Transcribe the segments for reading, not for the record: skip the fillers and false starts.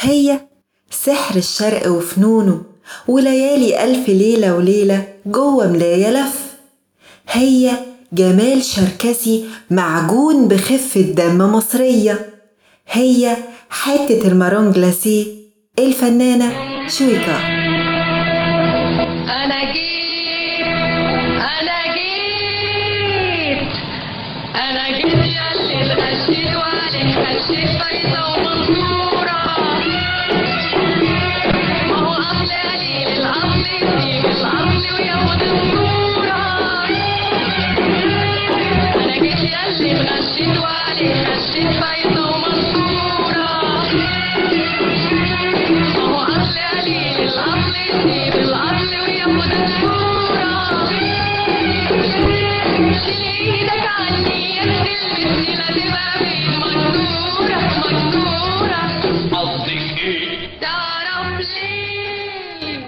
هي سحر الشرق وفنونه وليالي ألف ليلة وليلة جوه ملاية لف. هي جمال شركسي معجون بخفة دم مصرية. هي حتة المارون جلاسيه الفنانة شويكا.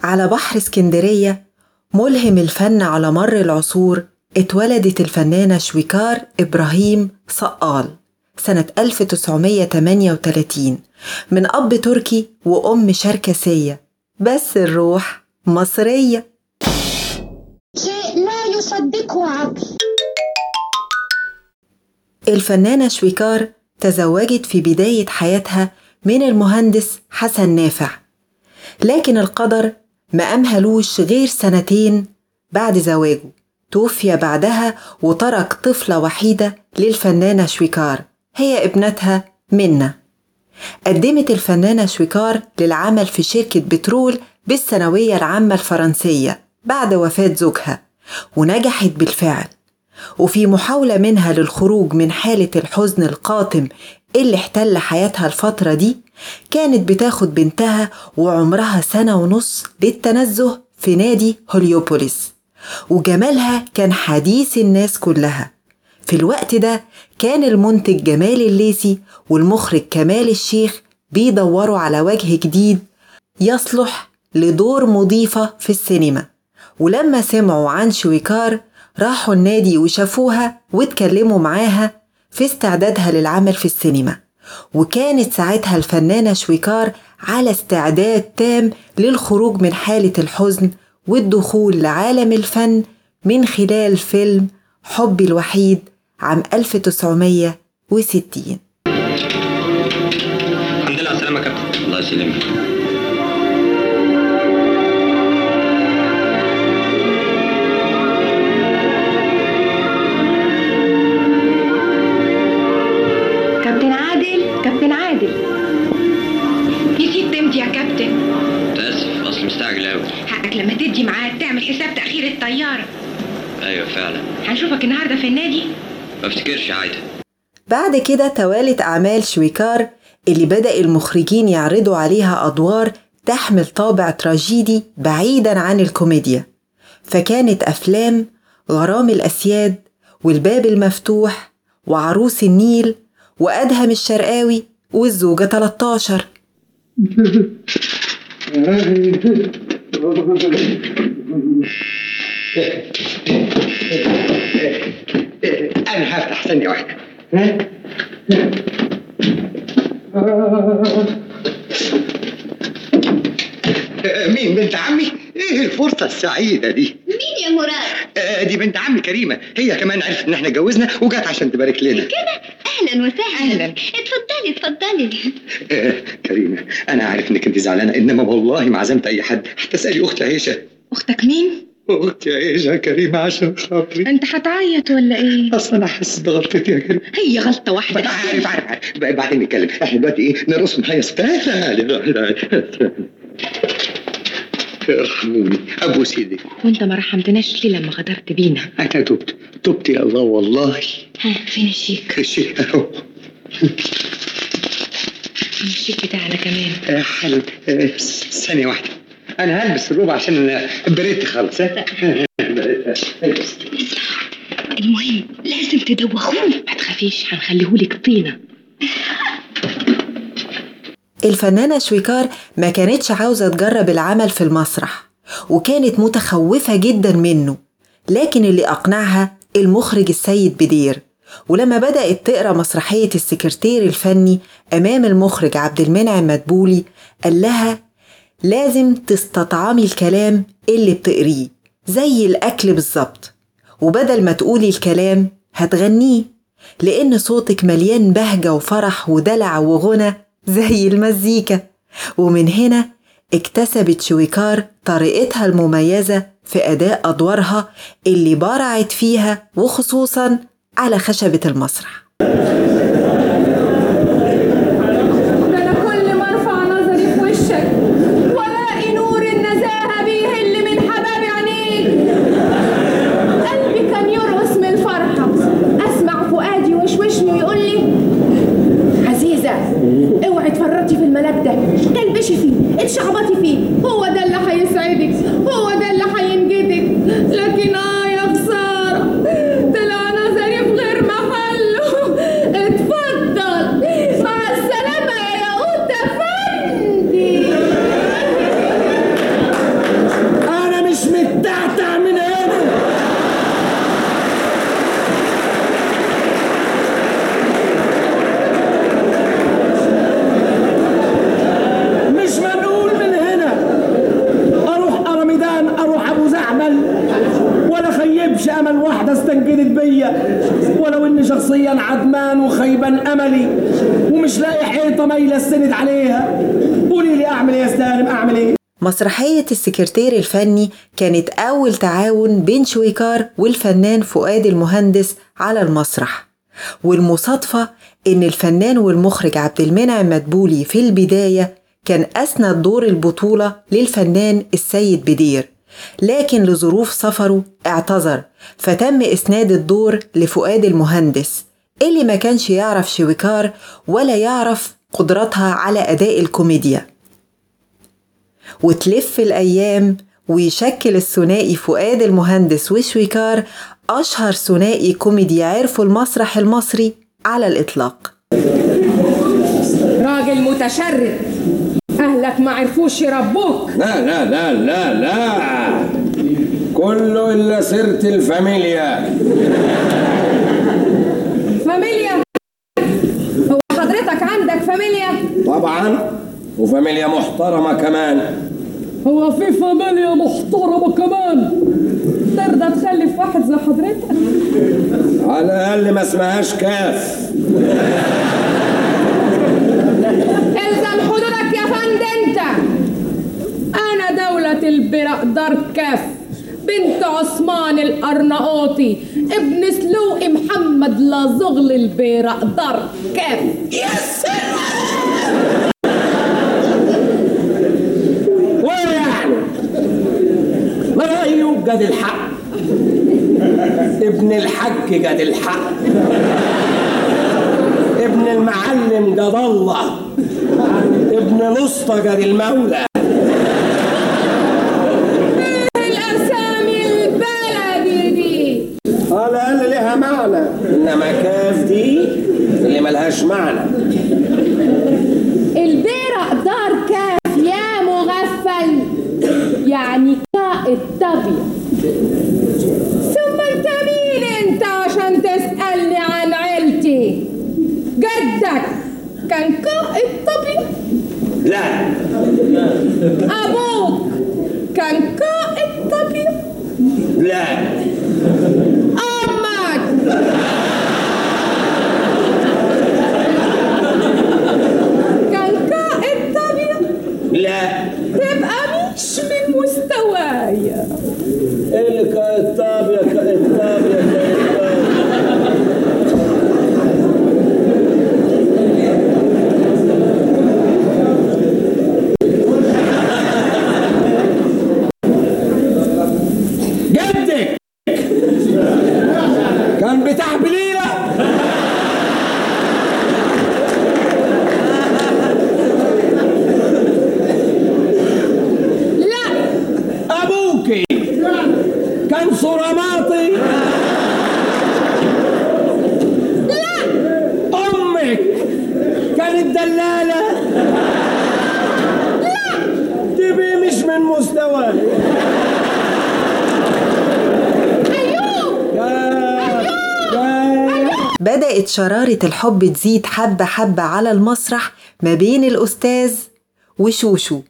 على بحر اسكندرية ملهم الفن على مر العصور اتولدت الفنانة شويكار إبراهيم صقال سنة 1938 من أب تركي وأم شركسية، بس الروح مصرية. شيء لا يصدقه عقل. الفنانة شويكار تزوجت في بداية حياتها من المهندس حسن نافع، لكن القدر ما أمهلوش غير سنتين بعد زواجه توفي بعدها، وترك طفلة وحيدة للفنانة شويكار هي ابنتها منى. قدمت الفنانة شويكار للعمل في شركة بترول بالثانوية العامة الفرنسية بعد وفاة زوجها، ونجحت بالفعل. وفي محاولة منها للخروج من حالة الحزن القاتم اللي احتل حياتها الفترة دي، كانت بتاخد بنتها وعمرها 1.5 سنة للتنزه في نادي هوليوبوليس، وجمالها كان حديث الناس كلها. في الوقت ده كان المنتج جمال الليثي والمخرج كمال الشيخ بيدوروا على وجه جديد يصلح لدور مضيفة في السينما، ولما سمعوا عن شويكار راحوا النادي وشافوها واتكلموا معاها في استعدادها للعمل في السينما. وكانت ساعتها الفنانة شويكار على استعداد تام للخروج من حالة الحزن والدخول لعالم الفن من خلال فيلم حبي الوحيد عام 1960. الحمد لله على السلامة يا كابتن. الله يسلمك. كابتن عادل، كابتن عادل، نسيت تمتي يا كابتن. تأسف، أصل مستعجل أوي. حقك لما تدي معاد تعمل حساب تأخير الطيارة. أيوة فعلا. هنشوفك النهاردة في النادي؟ ما افتكرش عادة. بعد كده توالت أعمال شويكار اللي بدأ المخرجين يعرضوا عليها أدوار تحمل طابع تراجيدي بعيدا عن الكوميديا، فكانت أفلام غرام الأسياد والباب المفتوح وعروس النيل وأدهم الشرقاوي والزوجة 13. أنا هفتح ثانية واحدة. مين بنت عمي؟ إيه الفرصة السعيدة دي؟ مين يا مراد؟ دي بنت عمي كريمة، هي كمان عرفت إن إحنا اتجوزنا وجات عشان تبارك لنا. كده أهلا وسهلا. أهلا. اتفضلي اتفضلي. كريمة أنا عارف إنك أنت زعلانة، إنما والله ما عزمت أي حد، حتى اسألي أختي عيشة. أختك مين؟ اوكي يا كريمة عشان خاطري. انت حتعيط ولا ايه؟ اصلا انا حاسس بغلطتي يا كريمة. هي غلطة واحدة. عارف بعدين نتكلم. احنا دلوقتي ايه؟ نرسم حاجة استاهلة. ارحموني ابو سيدي. وانت ما رحمتناش ليه لما غدرت بينا؟ انا تبت يا الله والله. ها فين الشيك؟ الشيك اهو. الشيك بتاعنا كمان. حلو ثانية واحدة. انا هلبس الروب عشان بريتي خالص. المهم لازم تدوخوه. ما تخافيش هنخليهولك طينة. الفنانة شويكار ما كانتش عاوزة تجرب العمل في المسرح وكانت متخوفة جدا منه، لكن اللي أقنعها المخرج السيد بدير. ولما بدأت تقرأ مسرحية السكرتير الفني أمام المخرج عبد المنعم مدبولي قال لها لازم تستطعمي الكلام اللي بتقريه زي الأكل بالظبط، وبدل ما تقولي الكلام هتغنيه لأن صوتك مليان بهجة وفرح ودلع وغنى زي المزيكا. ومن هنا اكتسبت شويكار طريقتها المميزة في أداء أدوارها اللي بارعت فيها وخصوصا على خشبة المسرح. أنا كل ما أرفع نظري في وشك ولاقي نور النزاهة بيهل من حباب عينيك، قلبي كان يرقص من الفرحة. أسمع فؤادي وشوشني ويقول لي اوعي تفرطي في الملاب ده، تلبشي فيه، اتشعبطي فيه، هو ده اللي هيسعدك، هو ده اللي هينجدك. لكن يا خساره طلع نظري في غير محله. اتفضل مع السلامه يا ياقوت افندي. انا مش متعتع من هنا. أمل واحدة استنجدت بيا، ولو إني شخصيا عدمان وخيبان أملي ومش لاقي حيطة مايلة السند عليها. قولي لي أعمل إيه يا سالم، أعمل إيه؟ مسرحية السكرتير الفني كانت أول تعاون بين شويكار والفنان فؤاد المهندس على المسرح، والمصادفة إن الفنان والمخرج عبد المنعم مدبولي في البداية كان أسند دور البطولة للفنان السيد بدير، لكن لظروف سفره اعتذر، فتم إسناد الدور لفؤاد المهندس اللي ما كانش يعرف شويكار ولا يعرف قدرتها على أداء الكوميديا. وتلف الأيام ويشكل الثنائي فؤاد المهندس وشويكار أشهر ثنائي كوميدي عرفوا المسرح المصري على الإطلاق. راجل متشرد، أهلك ما عرفوش يربوك. لا لا لا لا لا، كله إلا سيرة الفاميليا. فاميليا؟ هو حضرتك عندك فاميليا؟ طبعا، وفاميليا محترمة كمان. هو في فاميليا محترمة كمان ترضى تخلف واحد زي حضرتك؟ على الأقل ما اسمهاش كاف. الزم حضورك يا فند. انت انا دولة البرق دار كاف بنت عثمان الارناؤوطي ابن سلوقي محمد لازغل البرق دار كاف. يا سلام. ويعني رأيه جد الحق ابن الحج جد الحق ابن المعلم جد الله ابن لسطجر المولى. ايه الاسامي البلدي دي؟ على الاقل لها معنى، انما كاف دي اللي ملهاش معنى. البرق دار كاف يا مغفل، يعني كاء الطبيعي. ثم انت مين انت عشان تسألني عن عيلتي؟ جدك كان كاء الطبيعي؟ لا، أبوك كان قائد طبيب؟ لا، أمك. كان قائد طبيب؟ لا. تبقى مش من مستوايا. بدأت شرارة الحب تزيد حبة حبة على المسرح ما بين الأستاذ وشوشو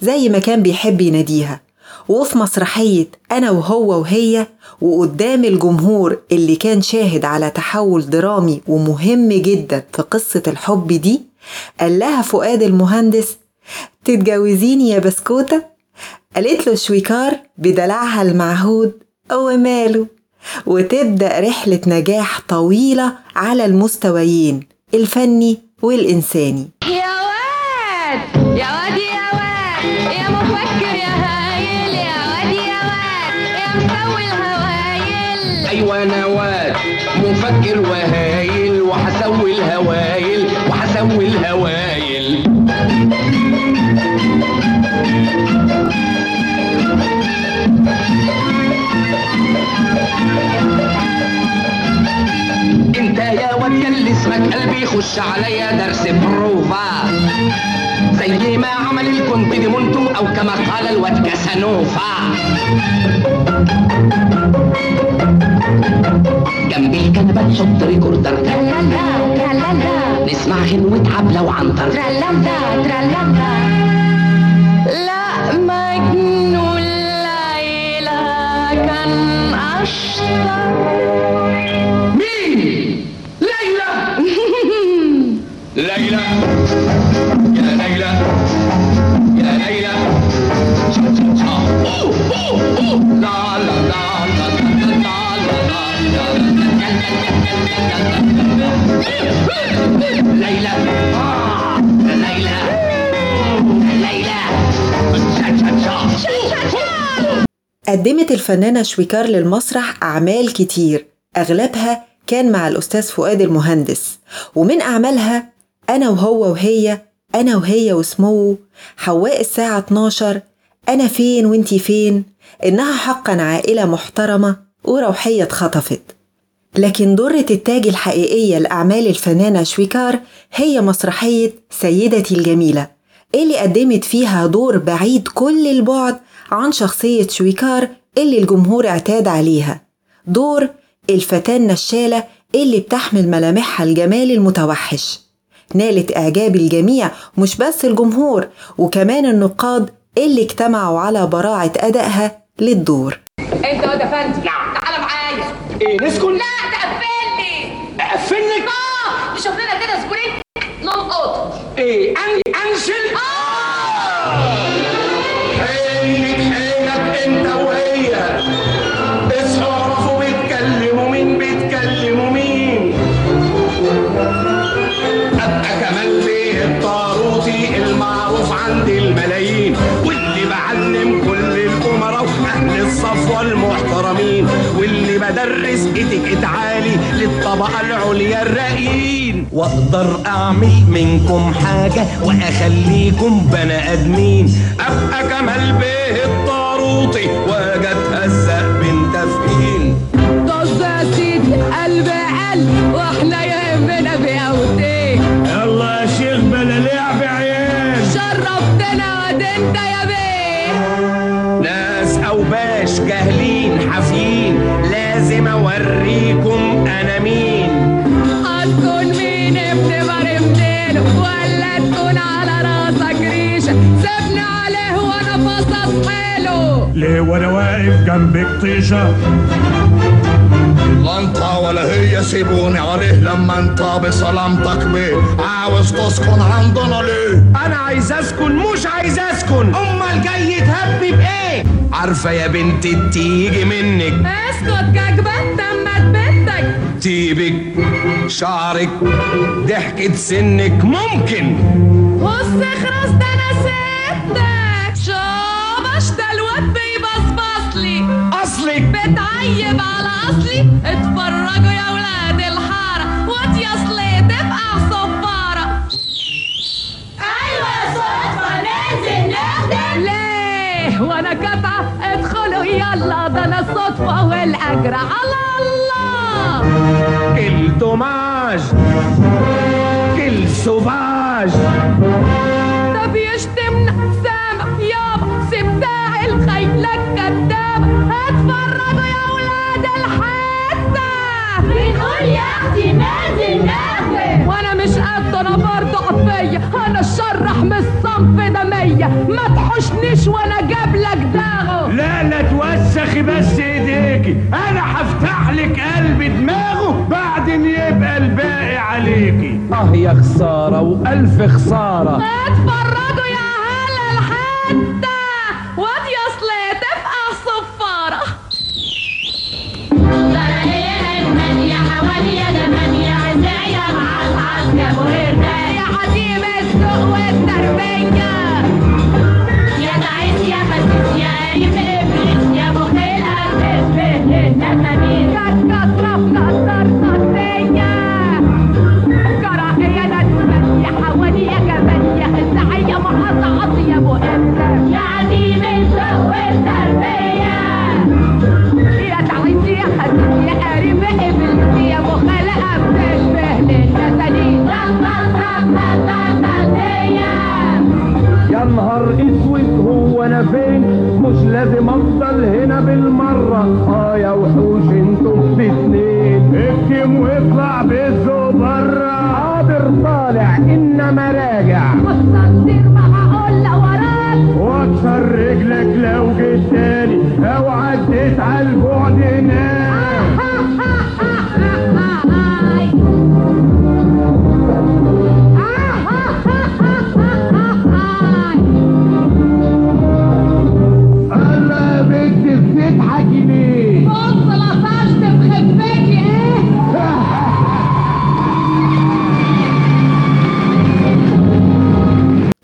زي ما كان بيحب يناديها، وفي مسرحية أنا وهو وهي، وقدام الجمهور اللي كان شاهد على تحول درامي ومهم جدا في قصة الحب دي. قال لها فؤاد المهندس: تتجوزيني يا بسكوتة؟ قالت له شويكار بدلعها المعهود: وماله. وتبدأ رحلة نجاح طويلة على المستويين الفني والإنساني. يا واد يا واد يا واد يا مفكر يا هايل، يا واد يا واد يا مطول هوايل. أيوة أنا واد مفكر وهايل، وحسوي الهوايل وحسوي الهوايل. انت يا واد اللي اسمك قلبي يخش عليا درس بروفا، زي ما عمل الكونت دي مونتو، او كما قال الواد كاسانوفا. جنب الكنبه تحط ريكوردر نسمع غنوة عبلة وعنتر، لا مجنون الليلة كان أشطر. مين؟ ليلى. ليلى يا ليلى يا ليلى. لا لا لا لا لا لا. ليلى ليلى ليلى. قدمت الفنانة شويكار للمسرح أعمال كتير، أغلبها كان مع الأستاذ فؤاد المهندس. ومن أعمالها أنا وهو وهي، أنا وهي وسمو، حواء الساعة 12، أنا فين وانتي فين، إنها حقا عائلة محترمة، وروحية اتخطفت. لكن درة التاج الحقيقية لأعمال الفنانة شويكار هي مسرحية سيدتي الجميلة، اللي قدمت فيها دور بعيد كل البعد عن شخصية شويكار اللي الجمهور اعتاد عليها، دور الفتاة النشالة اللي بتحمل ملامحها الجمال المتوحش. نالت إعجاب الجميع، مش بس الجمهور، وكمان النقاد اللي اجتمعوا على براعة أدائها للدور. انت واد يا فندم، تعالى معايا. ايه نسكن؟ لا تقفلني. اقفلك؟ نشوف لنا كده زبونين نلقط. ايه انزل؟ حينك حينك انت وهي، اصرفوا بيتكلموا مين بيتكلموا مين، ابقى كمان ليه الطاروطي المعروف عند الملايين، واللي بعلم كل الامراء واهل الصفوه المحترمين، واللي بدرس اتيكيت عالي للطبقه العليا الراقيين، واقدر اعمل منكم حاجه واخليكم بني ادمين، ابقى كمال بيه الطاروطي واجت هزق بنت تفكين. طز يا سيدي قلب قلب، واحنا يهمنا بقوتين. يلا يا شيخ بلا لعب عيال، شرفتنا واد انت يا بيه. ناس او باش جاهلين حافيين، لازم اوريكم انا مين. هتكون مين ابن مرمتينه، ولا تكون على راسك ريشه، سيبني عليه وانا باصص حيله. ليه وانا واقف جنبك طيشه؟ لا انت ولا هي سيبوني عليه، لما انت بسلامتك بيه عاوز تسكن عندنا ليه؟ انا عايز اسكن مش عايز اسكن، امال جاي تهبي بايه؟ عارفه يا بنتي تيجي منك، اسكت كاكبه تمت بنتك، تيبك شعرك ضحكه سنك ممكن، بص خلاص ده انا ستك، شابش ده الواد بيبصبصلي، اصلك بتعيب على اصلي. اتفرجوا يا ولاد الحاره، وات يا اصلي تبقى صباره. ايوه يا صدفه ننزل نخدم، ليه وانا قطعه ادخلوا يلا، ده انا الصدفه والاجر على الله. كل دوماج كل سوفاج، ده بيشتمنا سامع يابا، سبتاع الخيلة الكدابة. اتفرجوا يا ولاد الحتة، بنقول يا اختي نازل اتشرح من الصنف ده 100، ما تحشنيش وانا جابلك داغه. لا لا توسخي بس ايديكي، انا هفتحلك قلب دماغه بعدين يبقى الباقي عليكي. اه يا خساره والف خساره. اتفرجوا يا هلا الحته وادي اصل تبقى صفاره. طلعيها المانيه حواليا دمانيه عزايا مع العنكبوت ده يا عديم السوق والتربيه. يا تعيس يا فاسس يا قريب ابليس يا مخيل قلب النماميس. يا نهار اسود هو انا فين؟ مش لازم افضل هنا بالمره. اه يا وحوش انتم باتنين اكتم واطلع بزو بره. حاضر طالع انما راجع وتصدر ما هقول لو وراك واكسر رجلك لو جيت تاني او عديت على البعد هناك.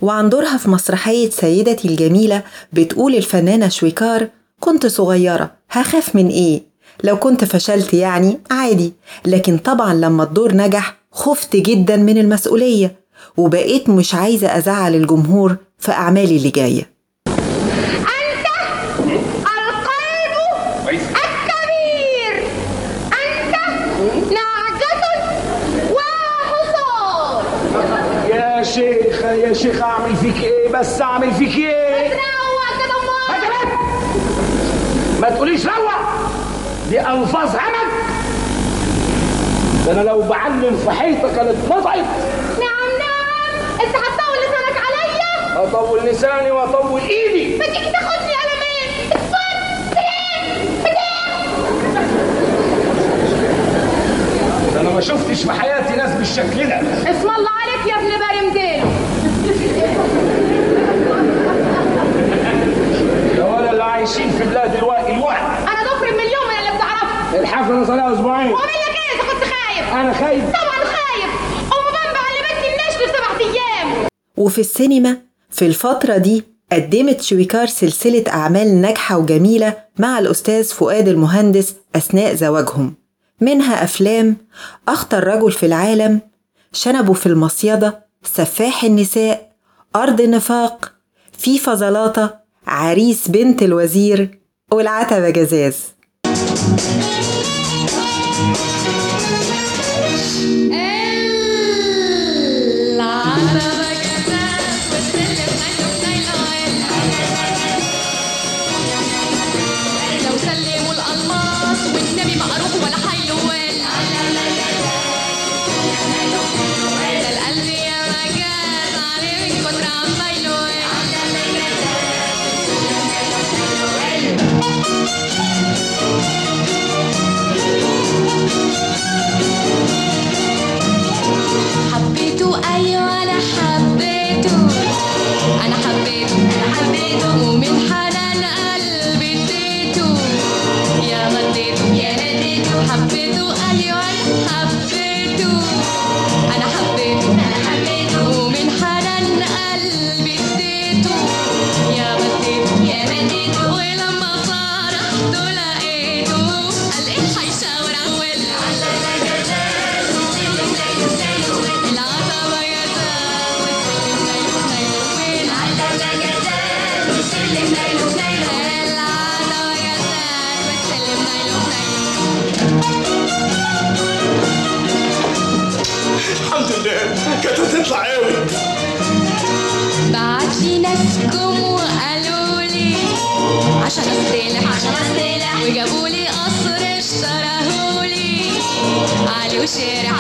وعن دورها في مسرحية سيدتي الجميلة بتقول الفنانة شويكار: كنت صغيرة هخاف من ايه؟ لو كنت فشلت يعني عادي، لكن طبعا لما الدور نجح خفت جدا من المسؤولية وبقيت مش عايزة أزعل الجمهور في أعمالي اللي جاية. يا شيخ اعمل فيك ايه؟ بس اعمل فيك ايه؟ روق كده امال. ما تقوليش روق، دي انفاس عمك. ده انا لو بعلم في حيطه كانت اتقطعت. نعم انت هتطول لسانك عليا؟ هطول لساني واطول ايدي. ما تيجي تاخدني انا مين؟ ده انا ما شفتش في حياتي ناس بالشكل ده. اسم الله عليك يا ابن برمدين، ده ولا اللي عايشين في بلاد الوقت. انا ضفر مليون من اللي بتعرفه. الحفله صار لها اسبوعين. ومين لك ايه؟ انت كنت خايف؟ انا خايف طبعا خايف. ام بامبا علمتني النشل في 7 ايام. وفي السينما في الفتره دي قدمت شويكار سلسله اعمال ناجحه وجميله مع الاستاذ فؤاد المهندس اثناء زواجهم، منها افلام اخطر رجل في العالم، شنبه في المصيده، سفاح النساء، أرض النفاق، في فضلاطة، عريس بنت الوزير، والعتبة جزاز.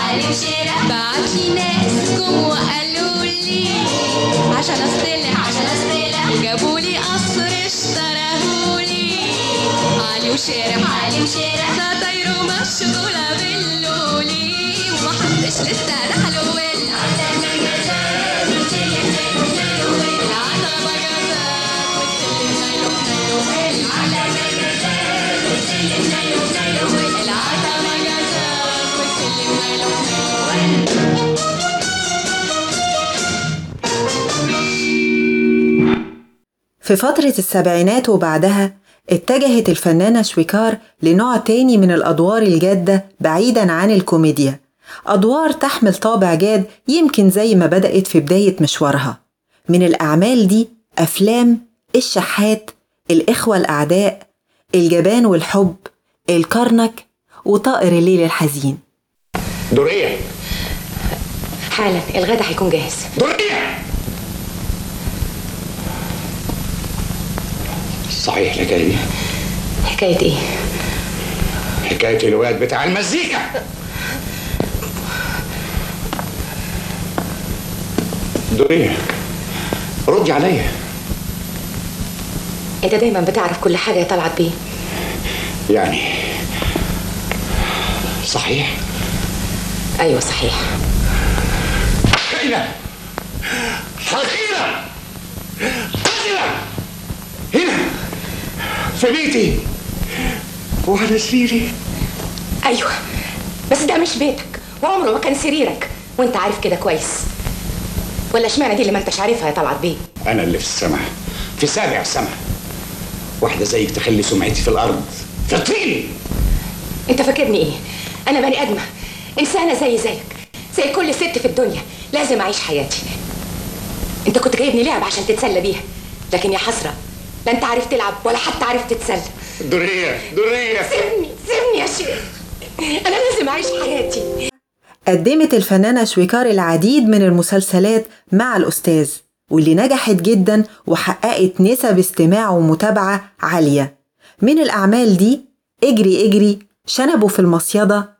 علي وشيرة بعت لي ناس جم وقالوا لي عشان أصلح وجابولي قصر اشتراهولي علي وشيرم سطايره مشغولة باللولي ومحدش لسه دخلولي في فترة السبعينات وبعدها اتجهت الفنانة شويكار لنوع تاني من الأدوار الجادة بعيداً عن الكوميديا، أدوار تحمل طابع جاد يمكن زي ما بدأت في بداية مشوارها. من الأعمال دي أفلام الشحات، الإخوة الأعداء، الجبان والحب، الكرنك، وطائر الليل الحزين. درية حالا الغدا هيكون جاهز. درية صحيح، الحكاية دي حكاية ايه؟ حكاية الواد بتاع المزيكا. درية ردي عليا. انت دايما بتعرف كل حاجة طلعت بيه. يعني صحيح؟ ايوه صحيح. هنا حقيقة قاتلة هنا في بيتي وعلى سريري. ايوه بس ده مش بيتك وعمره ما كان سريرك، وانت عارف كده كويس. ولا اشمعنى دي اللي ما انتش عارفها يا طلعت بيه؟ انا اللي في السماء، في سابع سماء، واحدة زيك تخلي سمعتي في الارض في الطين. انت فاكرني ايه؟ انا بني ادمه، انسانه زي زيك، زي كل ست في الدنيا، لازم اعيش حياتي. انت كنت جايبني لعب عشان تتسلى بيها، لكن يا حسره لا انت عارف تلعب ولا حتى عارف تتسلى. دريه سيبني سيبني يا شيخ، انا لازم اعيش حياتي. قدمت الفنانه شويكار العديد من المسلسلات مع الاستاذ، واللي نجحت جدا وحققت نسب استماع ومتابعه عاليه. من الاعمال دي اجري اجري، شنبه في المصيده،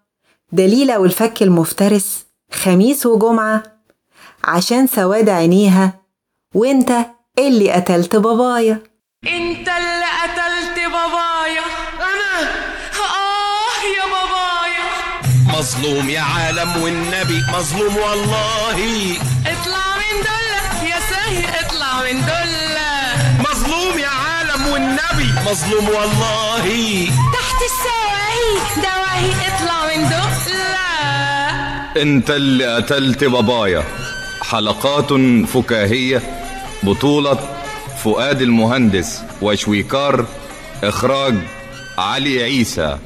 دليلة والفك المفترس، خميس وجمعة، عشان سواد عينيها، وانت اللي قتلت بابايا. انت اللي قتلت بابايا. انا يا بابايا مظلوم يا عالم، والنبي مظلوم والله. اطلع من دولة يا ساهي، اطلع من دولة. مظلوم يا عالم والنبي مظلوم والله. تحت السواهي دواهي، اطلع من دولة. انت اللي قتلت بابايا، حلقات فكاهية، بطولة فؤاد المهندس وشويكار، اخراج علي عيسى.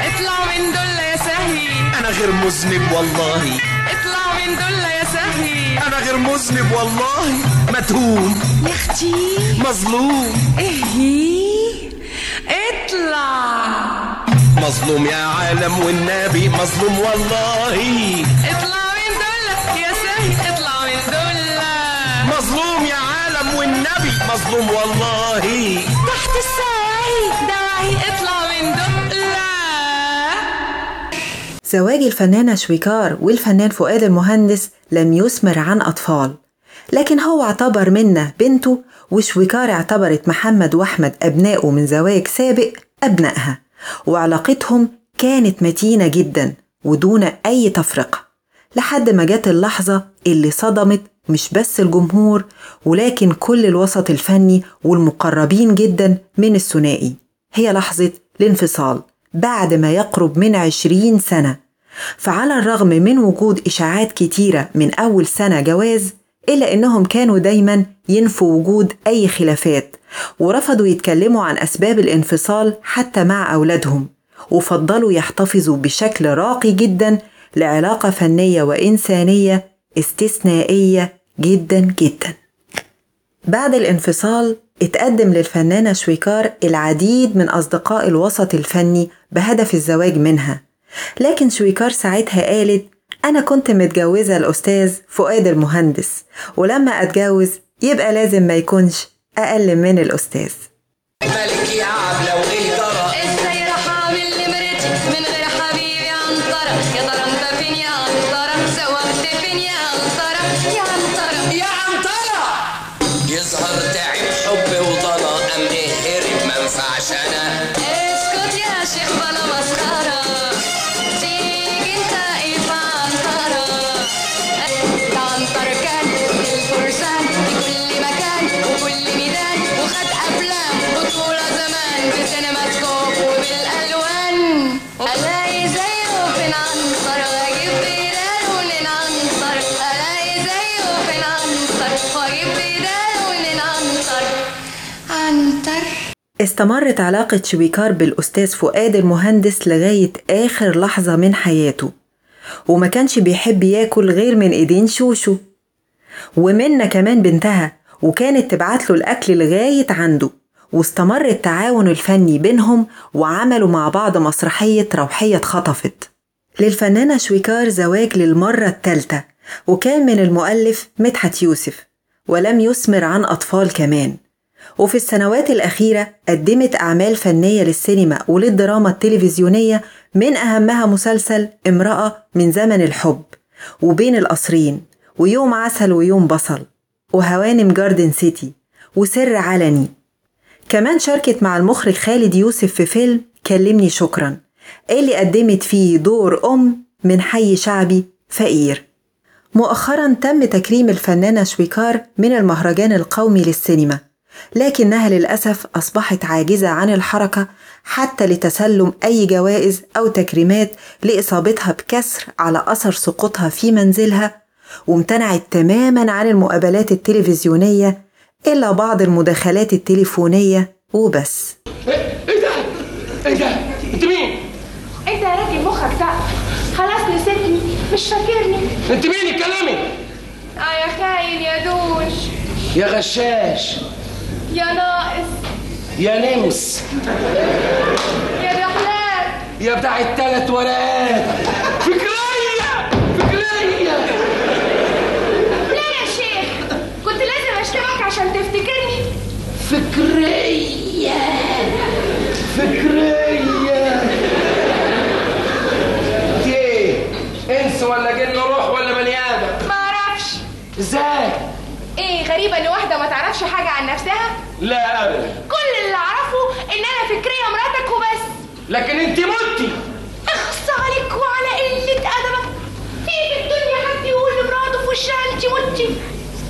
اطلع من دول يا سهي، انا غير مذنب والله. اطلع من دول يا سهي، انا غير مذنب والله. متهوم يا اختي، مظلوم. ايه اطلع. مظلوم يا عالم والنبي مظلوم والله. اطلع من دولة يا سهي، اطلع من دولة. مظلوم يا عالم والنبي مظلوم والله. تحت السواهي دواهي، اطلع من دولة. زواج الفنانة شويكار والفنان فؤاد المهندس لم يثمر عن أطفال، لكن هو اعتبر منه بنته، وشويكار اعتبرت محمد وأحمد أبنائه من زواج سابق أبنائها، وعلاقتهم كانت متينة جدا ودون أي تفرقة، لحد ما جت اللحظة اللي صدمت مش بس الجمهور ولكن كل الوسط الفني والمقربين جدا من الثنائي. هي لحظة الانفصال بعد ما يقرب من 20 سنة. فعلى الرغم من وجود إشاعات كتيرة من أول سنة جواز، إلا إنهم كانوا دايما ينفوا وجود أي خلافات، ورفضوا يتكلموا عن أسباب الانفصال حتى مع أولادهم، وفضلوا يحتفظوا بشكل راقي جدا لعلاقة فنية وإنسانية استثنائية جدا جدا. بعد الانفصال اتقدم للفنانة شويكار العديد من أصدقاء الوسط الفني بهدف الزواج منها، لكن شويكار ساعتها قالت: أنا كنت متجوزة الأستاذ فؤاد المهندس، ولما أتجوز يبقى لازم ما يكونش أقل من الأستاذ. ملك يا عبلة وغير ترى إزاي رحاب اللي مرتي من غير حبيبي عنطرة يا ترى انت فين يا عنطرة سوا يا عنترة يا عنترة يظهر تعب حب وضنا ام ايه هرب ما ينفعش انا. اسكت يا شيخ بلا مسخرة تيجي انت ايه عنترة. عنتر كان الفرسان في كل مكان وكل ميدان وخد افلام بطولة زمان بسينماتكوب وبالالوان. الاقي زيه فين عنترة اجيب بداله لون عنتر. الاقي زيه فين عنتر واجيب بداله لون عنتر. عنتر. استمرت علاقة شويكار بالأستاذ فؤاد المهندس لغاية آخر لحظة من حياته، وما كانش بيحب ياكل غير من ايدين شوشو، ومنى كمان بنتها وكانت تبعت له الأكل لغاية عنده. واستمر التعاون الفني بينهم وعملوا مع بعض مسرحية روحية اتخطفت. للفنانة شويكار زواج للمرة الثالثة، وكان من المؤلف مدحت يوسف، ولم يسمر عن أطفال كمان. وفي السنوات الأخيرة قدمت أعمال فنية للسينما وللدراما التلفزيونية، من أهمها مسلسل امرأة من زمن الحب، وبين القصرين، ويوم عسل ويوم بصل، وهوانم جاردن سيتي، وسر علني. كمان شاركت مع المخرج خالد يوسف في فيلم كلمني شكرا اللي قدمت فيه دور أم من حي شعبي فقير. مؤخرا تم تكريم الفنانة شويكار من المهرجان القومي للسينما، لكنها للأسف أصبحت عاجزة عن الحركة حتى لتسلم أي جوائز أو تكريمات لإصابتها بكسر على أثر سقوطها في منزلها، وامتنعت تماما عن المقابلات التلفزيونية إلا بعض المداخلات التليفونية وبس. إيه ده؟ إيه ده؟ أنت مين؟ أنت يا راجل مخك ده خلاص نسيتني مش فاكرني. أنت مين؟ اتكلمي. يا خاين يا دوش يا غشاش يا ناقص يا نمس يا رحلات يا بتاع التلات ورقات. فكرية فكرية. لا يا شيخ كنت لازم اشتمك عشان تفتكرني. فكرية فكرية. انت ايه؟ انس ولا جن روح ولا بني ادم؟ ما اعرفش. ازاي؟ ايه غريبة ان واحدة ما تعرفش حاجة عن نفسها؟ لا ابدا، كل اللي اعرفه ان انا فكرية مراتك وبس. لكن انت متي. اخص عليك وعلى قلة ادبك، في الدنيا حد يقول لمراته في وشها انت متي؟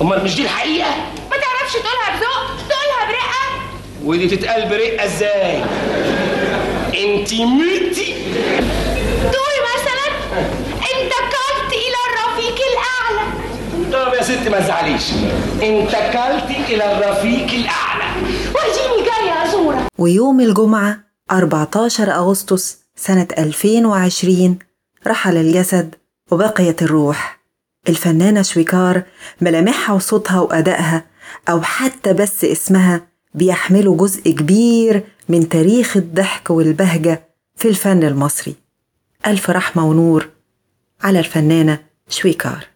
امال مش دي الحقيقة؟ ما تعرفش تقولها بذوق، تقولها برقة. ودي تتقال برقة ازاي؟ انت متي. تقول مثلا انتقلت الى الرفيق الاعلى. طب يا ستي ما تزعليش، انتقلت الى الرفيق الاعلى وجيني جايه ازورك. ويوم الجمعه 14 اغسطس سنه 2020 رحل الجسد وبقيت الروح. الفنانه شويكار ملامحها وصوتها وادائها او حتى بس اسمها بيحملوا جزء كبير من تاريخ الضحك والبهجه في الفن المصري. الف رحمه ونور على الفنانه شويكار.